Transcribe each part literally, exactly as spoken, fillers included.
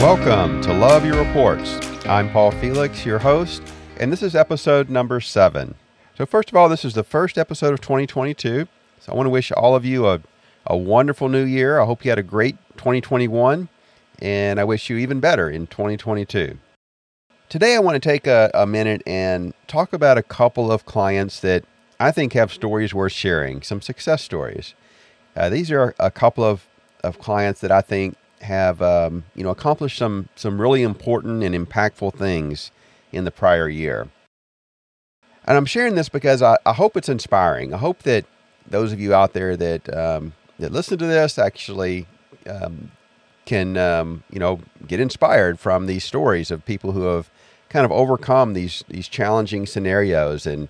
Welcome to Love Your Reports. I'm Paul Felix, your host, and this is episode number seven. So first of all, this is the first episode of twenty twenty-two. So I want to wish all of you a, a wonderful new year. I hope you had a great twenty twenty-one, and I wish you even better in twenty twenty-two. Today, I want to take a, a minute and talk about a couple of clients that I think have stories worth sharing, some success stories. Uh, these are a couple of, of clients that I think have um, you know accomplished some some really important and impactful things in the prior year. And I'm sharing this because I, I hope it's inspiring. I hope that those of you out there that um, that listen to this actually um, can um, you know get inspired from these stories of people who have kind of overcome these these challenging scenarios and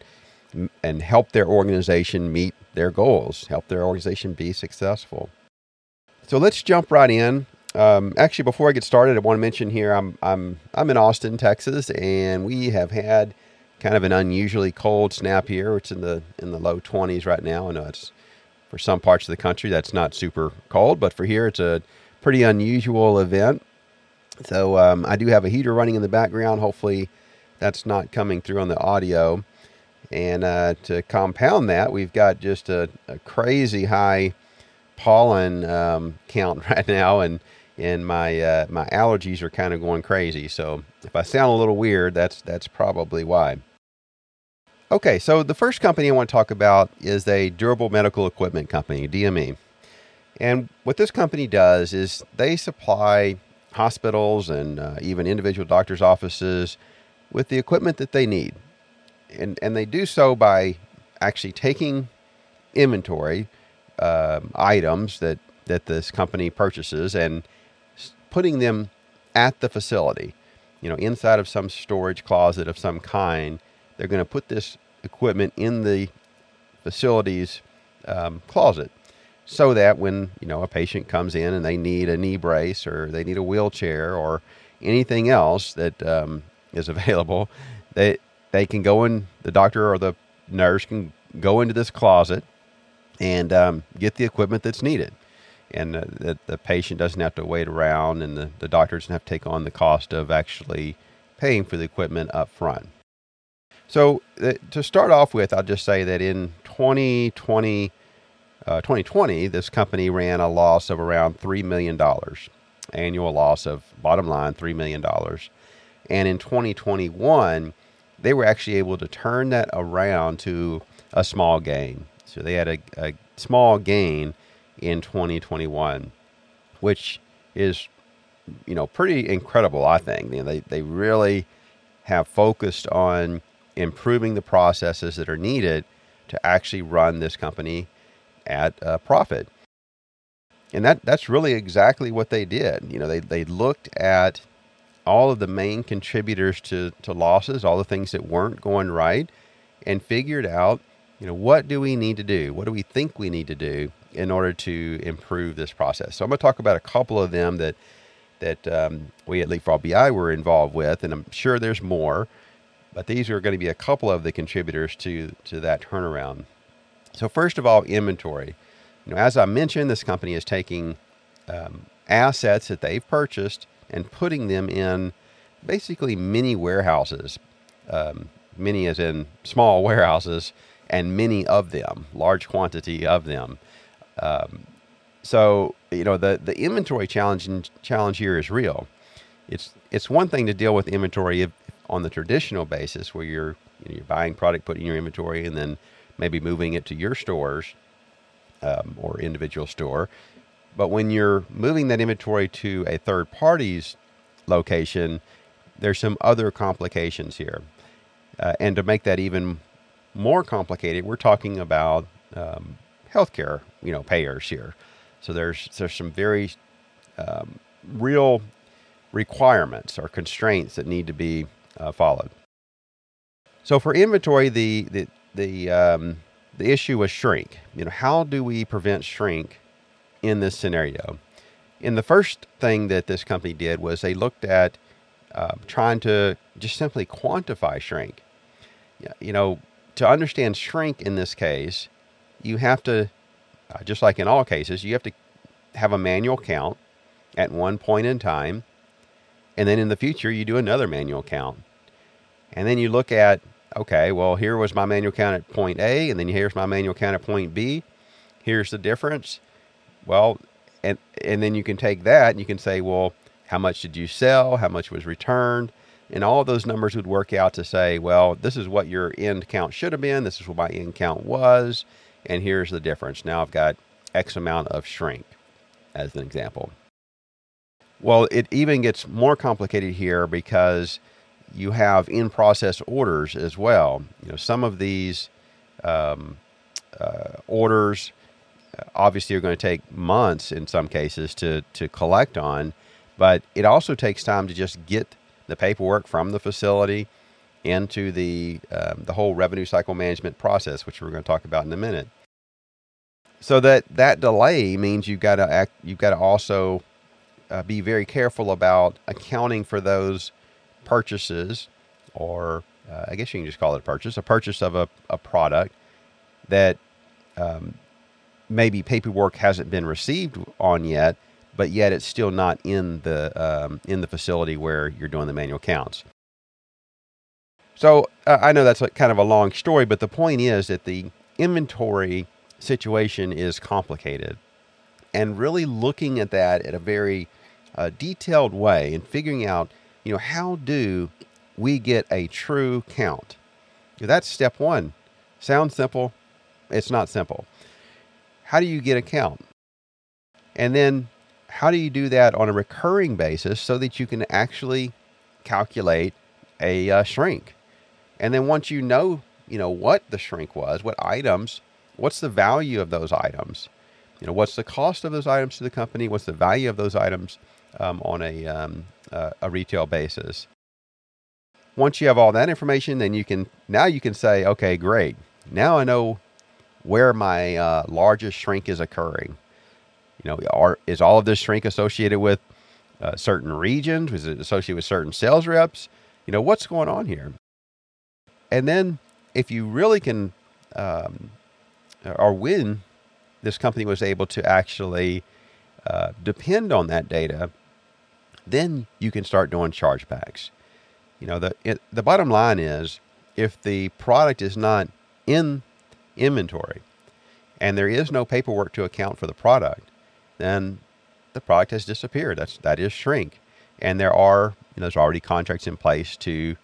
and help their organization meet their goals, help their organization be successful. So let's jump right in. Um, actually, before I get started, I want to mention here, I'm I'm I'm in Austin, Texas, and we have had kind of an unusually cold snap here. It's in the in the low twenties right now. I know it's for some parts of the country that's not super cold, but for here it's a pretty unusual event. So um, I do have a heater running in the background. Hopefully, that's not coming through on the audio. And uh, to compound that, we've got just a, a crazy high pollen um, count right now, and and my uh, my allergies are kind of going crazy. So if I sound a little weird, that's that's probably why. Okay, so the first company I want to talk about is a durable medical equipment company, D M E. And what this company does is they supply hospitals and uh, even individual doctors' offices with the equipment that they need, and and they do so by actually taking inventory. Uh, items that, that this company purchases and putting them at the facility, you know, inside of some storage closet of some kind. They're going to put this equipment in the facility's um, closet so that when, you know, a patient comes in and they need a knee brace or they need a wheelchair or anything else that um, is available, they, they can go in, the doctor or the nurse can go into this closet and um, get the equipment that's needed. And uh, that the patient doesn't have to wait around, and the, the doctor doesn't have to take on the cost of actually paying for the equipment up front. So uh, to start off with, I'll just say that in twenty twenty, this company ran a loss of around three million dollars, annual loss of bottom line, three million dollars. And in twenty twenty-one, they were actually able to turn that around to a small gain. So they had a, a small gain in twenty twenty-one, which is, you know, pretty incredible, I think. You know, they, they really have focused on improving the processes that are needed to actually run this company at a profit. And that, that's really exactly what they did. You know, they, they looked at all of the main contributors to, to losses, all the things that weren't going right, and figured out, you know, what do we need to do? What do we think we need to do in order to improve this process? So I'm going to talk about a couple of them that that um, we at Leapfrog B I were involved with, and I'm sure there's more, but these are going to be a couple of the contributors to to that turnaround. So first of all, inventory. You know, as I mentioned, this company is taking um, assets that they've purchased and putting them in basically mini warehouses, um, mini as in small warehouses, and many of them, large quantity of them. Um, so, you know, the, the inventory challenge challenge here is real. It's it's one thing to deal with inventory if, on the traditional basis where you're, you know, you're buying product, putting in your inventory, and then maybe moving it to your stores um, or individual store. But when you're moving that inventory to a third party's location, there's some other complications here. Uh, and to make that even more complicated, we're talking about um, healthcare, you know, payers here. So there's there's some very um, real requirements or constraints that need to be uh, followed. So for inventory, the the the um, the issue was shrink. You know, how do we prevent shrink in this scenario? And the first thing that this company did was they looked at uh, trying to just simply quantify shrink. You know. To understand shrink in this case, you have to, uh, just like in all cases, you have to have a manual count at one point in time And then in the future, you do another manual count. And then you look at, okay, well, here was my manual count at point A, and then here's my manual count at point B. Here's the difference. Well, and, and then you can take that and you can say, well, how much did you sell? How much was returned? And all of those numbers would work out to say, well, this is what your end count should have been. This is what my end count was. And here's the difference. Now I've got X amount of shrink as an example. Well, it even gets more complicated here because you have in-process orders as well. You know, some of these um, uh, orders obviously are going to take months in some cases to, to collect on, but it also takes time to just get the paperwork from the facility into the, um, the whole revenue cycle management process, which we're going to talk about in a minute. So that, that delay means you've got to act, you've got to also Uh, be very careful about accounting for those purchases, or uh, I guess you can just call it a purchase, a purchase of a, a product that um, maybe paperwork hasn't been received on yet, but yet it's still not in the, um, in the facility where you're doing the manual counts. So uh, I know that's a, kind of a long story, but the point is that the inventory situation is complicated. And really looking at that at a very uh, detailed way and figuring out, you know, how do we get a true count? That's step one. Sounds simple. It's not simple. How do you get a count? And then how do you do that on a recurring basis so that you can actually calculate a uh, shrink? And then once you know, you know, what the shrink was, what items, what's the value of those items? You know, what's the cost of those items to the company? What's the value of those items um, on a, um, uh, a retail basis? Once you have all that information, then you can, now you can say, okay, great. Now I know where my uh, largest shrink is occurring. You know, are, is all of this shrink associated with uh, certain regions? Is it associated with certain sales reps? You know, what's going on here? And then if you really can, um, or win, this company was able to actually uh, depend on that data, then you can start doing chargebacks. You know, the it, the bottom line is if the product is not in inventory and there is no paperwork to account for the product, then the product has disappeared. That's, that is shrink. And there are, you know, there's already contracts in place to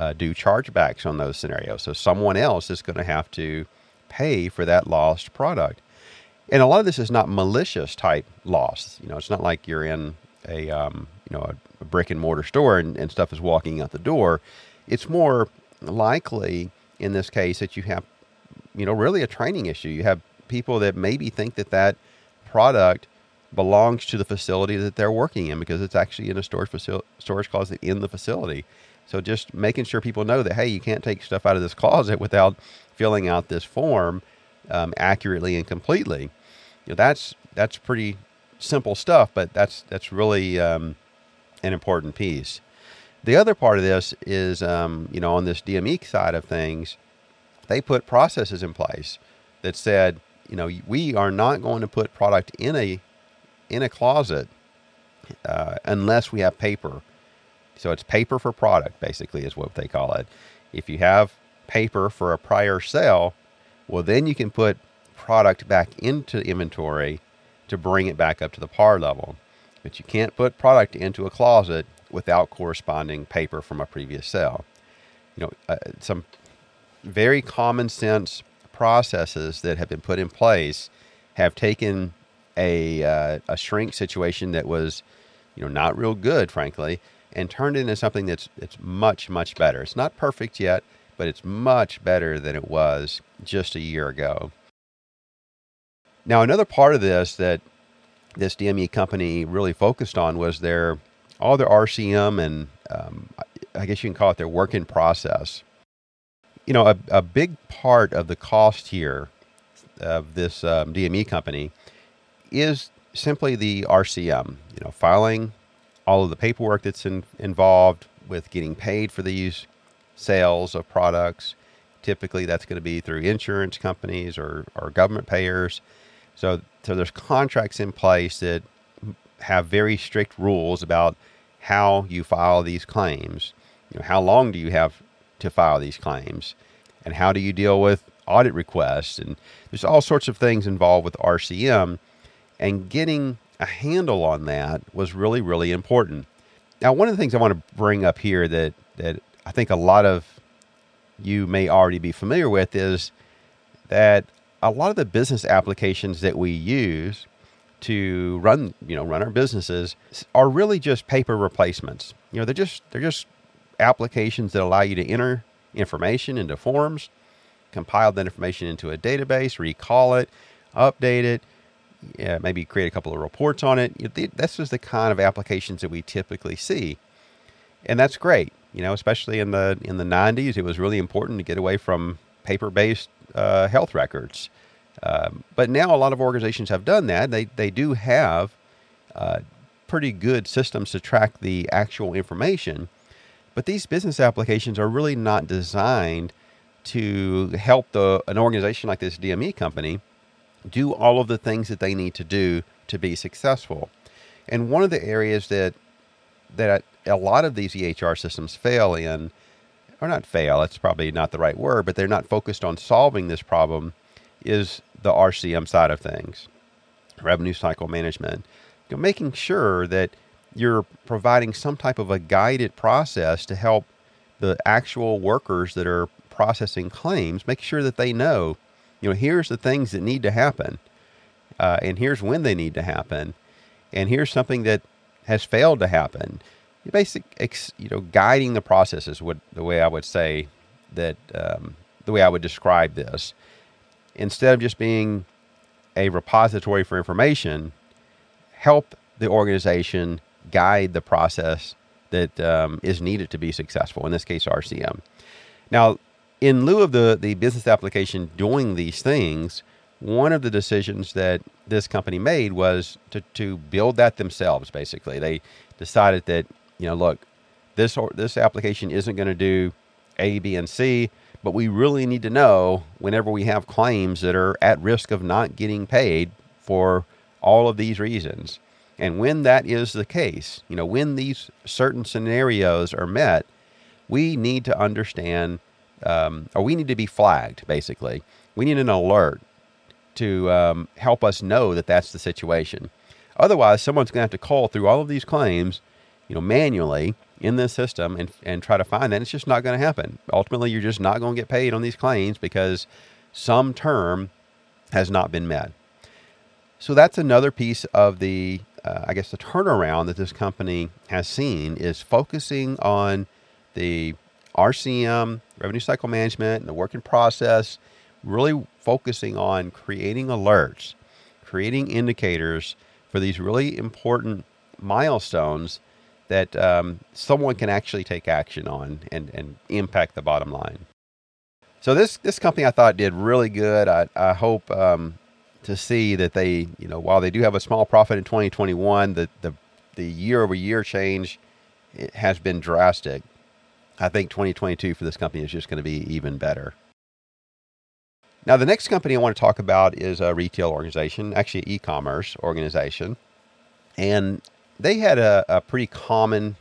uh, do chargebacks on those scenarios. So someone else is going to have to pay for that lost product. And a lot of this is not malicious type loss. You know, it's not like you're in a, um, you know, a brick and mortar store and, and stuff is walking out the door. It's more likely in this case that you have, you know, really a training issue. You have people that maybe think that that product belongs to the facility that they're working in because it's actually in a storage facility, storage closet in the facility. So just making sure people know that, hey, you can't take stuff out of this closet without filling out this form Um, accurately and completely. You know, that's that's pretty simple stuff, but that's that's really um, an important piece. The other part of this is, um, you know, on this D M E side of things, they put processes in place that said, you know, we are not going to put product in a in a closet uh, unless we have paper. So it's paper for product, basically, is what they call it. If you have paper for a prior sale, well, then you can put product back into inventory to bring it back up to the par level. But you can't put product into a closet without corresponding paper from a previous sale. You know, uh, some very common sense processes that have been put in place have taken a, uh, a shrink situation that was, you know, not real good, frankly, and turned it into something that's it's much, much better. It's not perfect yet, but it's much better than it was just a year ago. Now, another part of this that this D M E company really focused on was their, all their R C M and um, I guess you can call it their work in process. You know, a, a big part of the cost here of this um, D M E company is simply the R C M, you know, filing all of the paperwork that's in, involved with getting paid for these sales of products. Typically that's going to be through insurance companies or, or government payers. So, so there's contracts in place that have very strict rules about how you file these claims. You know, how long do you have to file these claims? And how do you deal with audit requests? And there's all sorts of things involved with R C M. And getting a handle on that was really, really important. Now, one of the things I want to bring up here that, that I think a lot of you may already be familiar with is that a lot of the business applications that we use to run, you know, run our businesses are really just paper replacements. You know, they're just they're just applications that allow you to enter information into forms, compile that information into a database, recall it, update it, yeah, maybe create a couple of reports on it. This is the kind of applications that we typically see, and that's great. You know, especially in the in the nineties, it was really important to get away from paper-based uh, health records. Um, but now a lot of organizations have done that. They they do have uh, pretty good systems to track the actual information. But these business applications are really not designed to help the an organization like this D M E company do all of the things that they need to do to be successful. And one of the areas that that a lot of these E H R systems fail in, or not fail, that's probably not the right word, but they're not focused on solving this problem, is the R C M side of things, revenue cycle management. You know, making sure that you're providing some type of a guided process to help the actual workers that are processing claims, make sure that they know, you know, here's the things that need to happen, uh, and here's when they need to happen, and here's something that has failed to happen. You basic, you know, guiding the process is what the way I would say that um, the way I would describe this. Instead of just being a repository for information, help the organization guide the process that um, is needed to be successful. In this case, R C M. Now, in lieu of the the business application doing these things, one of the decisions that this company made was to to build that themselves. Basically, they decided that, you know, look, this or, this application isn't going to do A, B, and C, but we really need to know whenever we have claims that are at risk of not getting paid for all of these reasons. And when that is the case, you know, when these certain scenarios are met, we need to understand, um, or we need to be flagged, basically. We need an alert to um, help us know that that's the situation. Otherwise, someone's going to have to call through all of these claims, you know, manually in this system and, and try to find that. It's just not going to happen. Ultimately, you're just not going to get paid on these claims because some term has not been met. So that's another piece of the, uh, I guess, the turnaround that this company has seen is focusing on the R C M, revenue cycle management, and the work in process, really focusing on creating alerts, creating indicators for these really important milestones that um, someone can actually take action on and, and impact the bottom line. So this this company I thought did really good. I, I hope um, to see that they, you know, while they do have a small profit in twenty twenty-one, the, the, the year-over-year change it has been drastic. I think twenty twenty-two for this company is just going to be even better. Now, the next company I want to talk about is a retail organization, actually an e-commerce organization. And they had a, a pretty common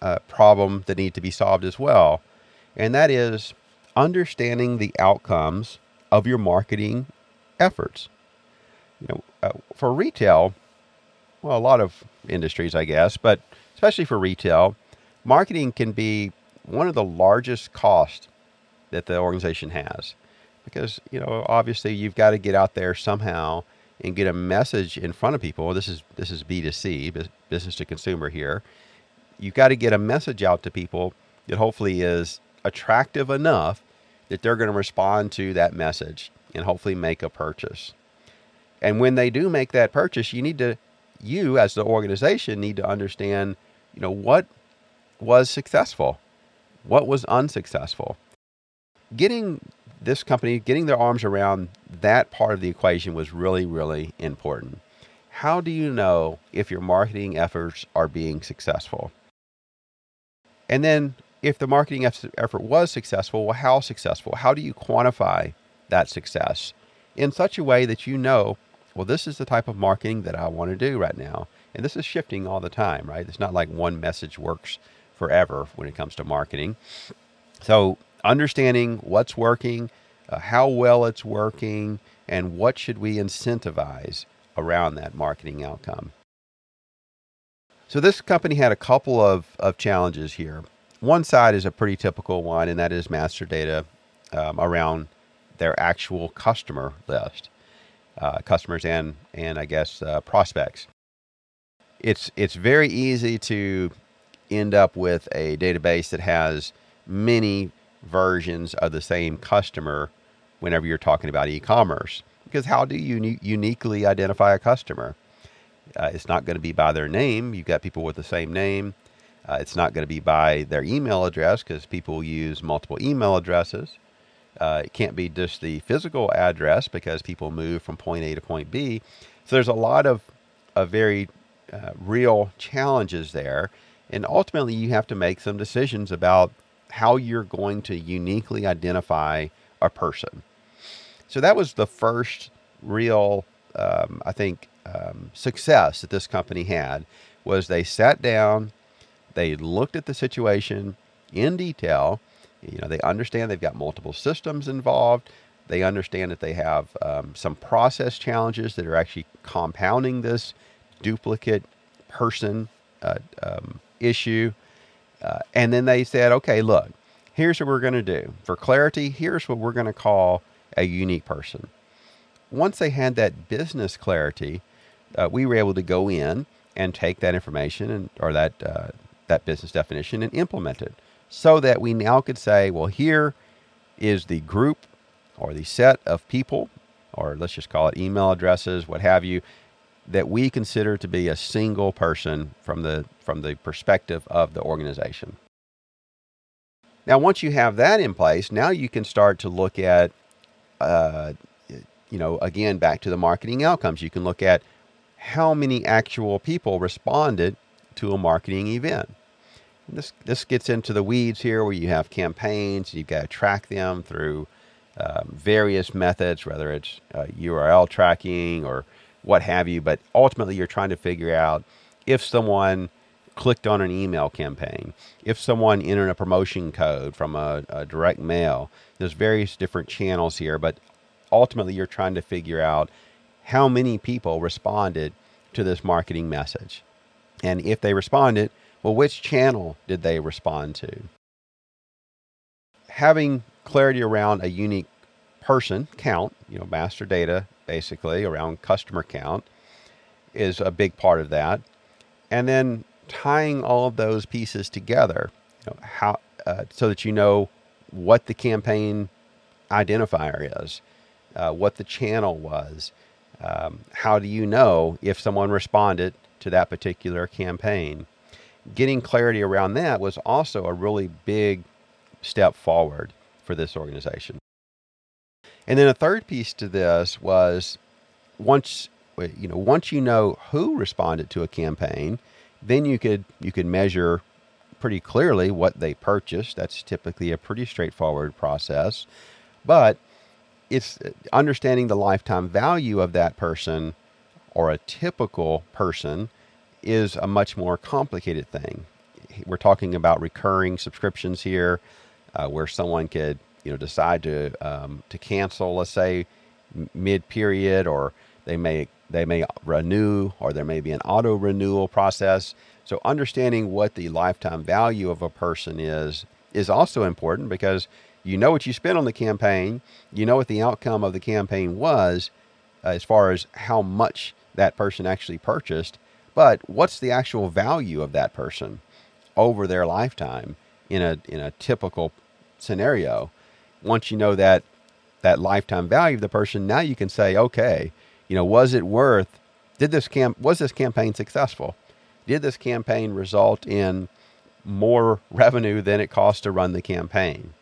uh, problem that needed to be solved as well, and that is understanding the outcomes of your marketing efforts. You know, uh, for retail, well, a lot of industries, I guess, but especially for retail, marketing can be one of the largest costs that the organization has because, you know, obviously you've got to get out there somehow and get a message in front of people. This is this is B two C, business to consumer here. You've got to get a message out to people that hopefully is attractive enough that they're going to respond to that message and hopefully make a purchase. And when they do make that purchase, you need to, you as the organization need to understand, you know, what was successful, what was unsuccessful. Getting this company, getting their arms around that part of the equation was really, really important. How do you know if your marketing efforts are being successful? And then if the marketing effort was successful, well, how successful? How do you quantify that success in such a way that you know well, this is the type of marketing that I want to do right now. And this is shifting all the time, right? It's not like one message works forever when it comes to marketing. So understanding what's working, uh, how well it's working, and what should we incentivize around that marketing outcome. So this company had a couple of, of challenges here. One side is a pretty typical one, and that is master data um, around their actual customer list, uh, customers and, and I guess, uh, prospects. It's, it's very easy to end up with a database that has many versions of the same customer whenever you're talking about e-commerce. Because how do you uniquely identify a customer? Uh, it's not going to be by their name. You've got people with the same name. Uh, it's not going to be by their email address because people use multiple email addresses. Uh, it can't be just the physical address because people move from point A to point B. So there's a lot of, of very uh, real challenges there. And ultimately, you have to make some decisions about how you're going to uniquely identify a person. So that was the first real, um, I think, um, success that this company had, was they sat down. They looked at the situation in detail. You know, they understand they've got multiple systems involved. They understand that they have um, some process challenges that are actually compounding this duplicate person uh, um, issue. Uh, and then they said, okay, look, here's what we're going to do. For clarity, here's what we're going to call a unique person. Once they had that business clarity, uh, we were able to go in and take that information and or that uh, that business definition and implement it, so that we now could say, well, here is the group or the set of people, or let's just call it email addresses, what have you, that we consider to be a single person from the from the perspective of the organization. Now, once you have that in place, now you can start to look at, uh, you know, again, back to the marketing outcomes. You can look at how many actual people responded to a marketing event. This, this gets into the weeds here, where you have campaigns. You've got to track them through um, various methods, whether it's uh, U R L tracking or what have you. But ultimately, you're trying to figure out if someone clicked on an email campaign, if someone entered a promotion code from a, a direct mail. There's various different channels here, but ultimately, you're trying to figure out how many people responded to this marketing message. And if they responded, well, which channel did they respond to? Having clarity around a unique person count, you know, master data, basically, around customer count is a big part of that. And then tying all of those pieces together, you know, how, uh, so that you know what the campaign identifier is, uh, what the channel was. Um, how do you know if someone responded to that particular campaign? Getting clarity around that was also a really big step forward for this organization. And then a third piece to this was, once you know, once you know who responded to a campaign, then you could you could measure pretty clearly what they purchased. That's typically a pretty straightforward process, but it's understanding the lifetime value of that person, or a typical person, is a much more complicated thing. We're talking about recurring subscriptions here, uh, where someone could, you know, decide to um, to cancel, let's say, mid-period, or they may they may renew, or there may be an auto renewal process. So understanding what the lifetime value of a person is is also important, because you know what you spent on the campaign, you know what the outcome of the campaign was, uh, as far as how much that person actually purchased, but what's the actual value of that person over their lifetime in a in a typical scenario? Once you know that that lifetime value of the person, now you can say, okay, you know, was it worth? Did this camp was this campaign successful? Did this campaign result in more revenue than it cost to run the campaign?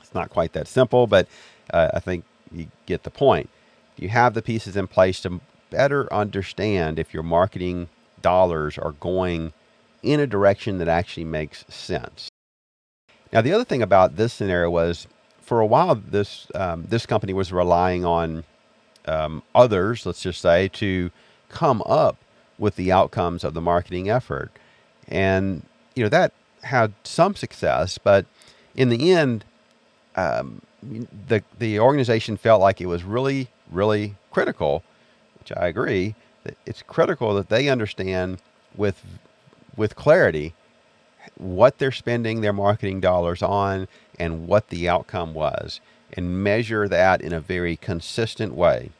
It's not quite that simple, but uh, I think you get the point. You have the pieces in place to better understand if your marketing dollars are going in a direction that actually makes sense. Now, the other thing about this scenario was, for a while, this um, this company was relying on um, others, let's just say, to come up with the outcomes of the marketing effort. And, you know, that had some success, but in the end, um, the, the organization felt like it was really, really critical, which I agree, that it's critical that they understand with, with clarity what they're spending their marketing dollars on and what the outcome was, and measure that in a very consistent way.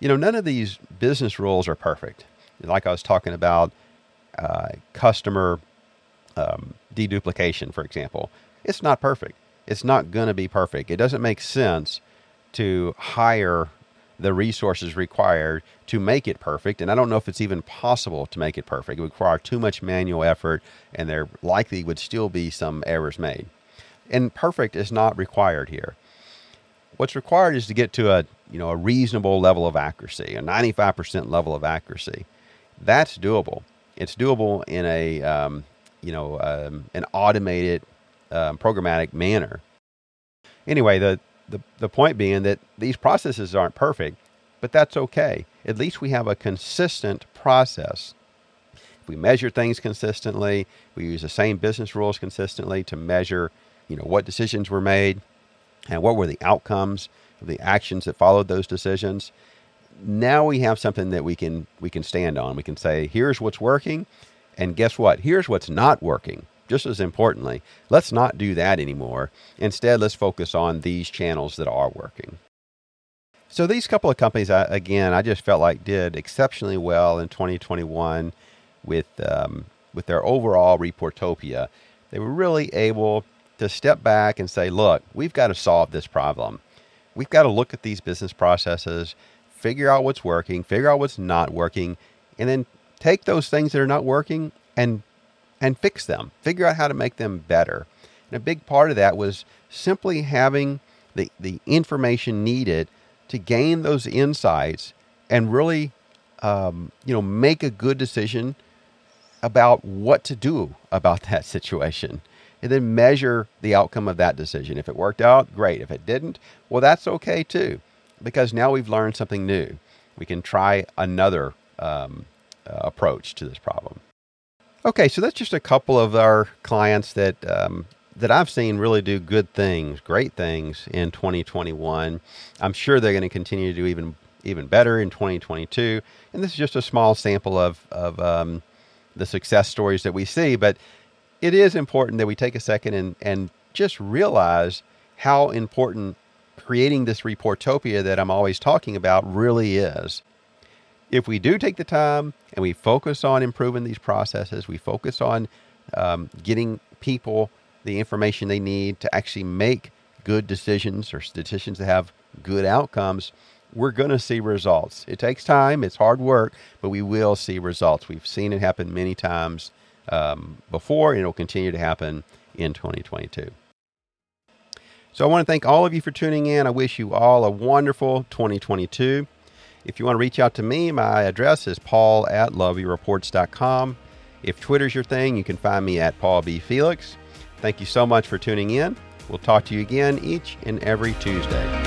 You know, none of these business rules are perfect. Like I was talking about uh, customer um, deduplication, for example. It's not perfect. It's not going to be perfect. It doesn't make sense to hire the resources required to make it perfect. And I don't know if it's even possible to make it perfect. It would require too much manual effort, and there likely would still be some errors made. And perfect is not required here. What's required is to get to a, you know, a reasonable level of accuracy, a ninety-five percent level of accuracy. That's doable. It's doable in a, um, you know, um, an automated, um, programmatic manner. Anyway, the, The, the point being that these processes aren't perfect, but that's okay. At least we have a consistent process. If we measure things consistently, we use the same business rules consistently to measure, you know, what decisions were made and what were the outcomes of the actions that followed those decisions. Now we have something that we can, we can stand on. We can say, here's what's working, and guess what? Here's what's not working. Just as importantly, let's not do that anymore. Instead, let's focus on these channels that are working. So these couple of companies, I, again, I just felt like did exceptionally well in twenty twenty-one with, um, with their overall reportopia. They were really able to step back and say, look, we've got to solve this problem. We've got to look at these business processes, figure out what's working, figure out what's not working, and then take those things that are not working and and fix them, figure out how to make them better. And a big part of that was simply having the, the information needed to gain those insights and really, um, you know, make a good decision about what to do about that situation, and then measure the outcome of that decision. If it worked out, great. If it didn't, well, that's okay too, because now we've learned something new. We can try another um, uh, approach to this problem. Okay, so that's just a couple of our clients that um, that I've seen really do good things, great things in twenty twenty-one. I'm sure they're going to continue to do even even better in twenty twenty-two. And this is just a small sample of of um, the success stories that we see. But it is important that we take a second and and just realize how important creating this reportopia that I'm always talking about really is. If we do take the time and we focus on improving these processes, we focus on um, getting people the information they need to actually make good decisions or decisions that have good outcomes, we're going to see results. It takes time. It's hard work, but we will see results. We've seen it happen many times um, before, and it'll continue to happen in twenty twenty-two. So I want to thank all of you for tuning in. I wish you all a wonderful twenty twenty-two. If you want to reach out to me, my address is paul at love your reports dot com. If Twitter's your thing, you can find me at Paul B. Felix. Thank you so much for tuning in. We'll talk to you again each and every Tuesday.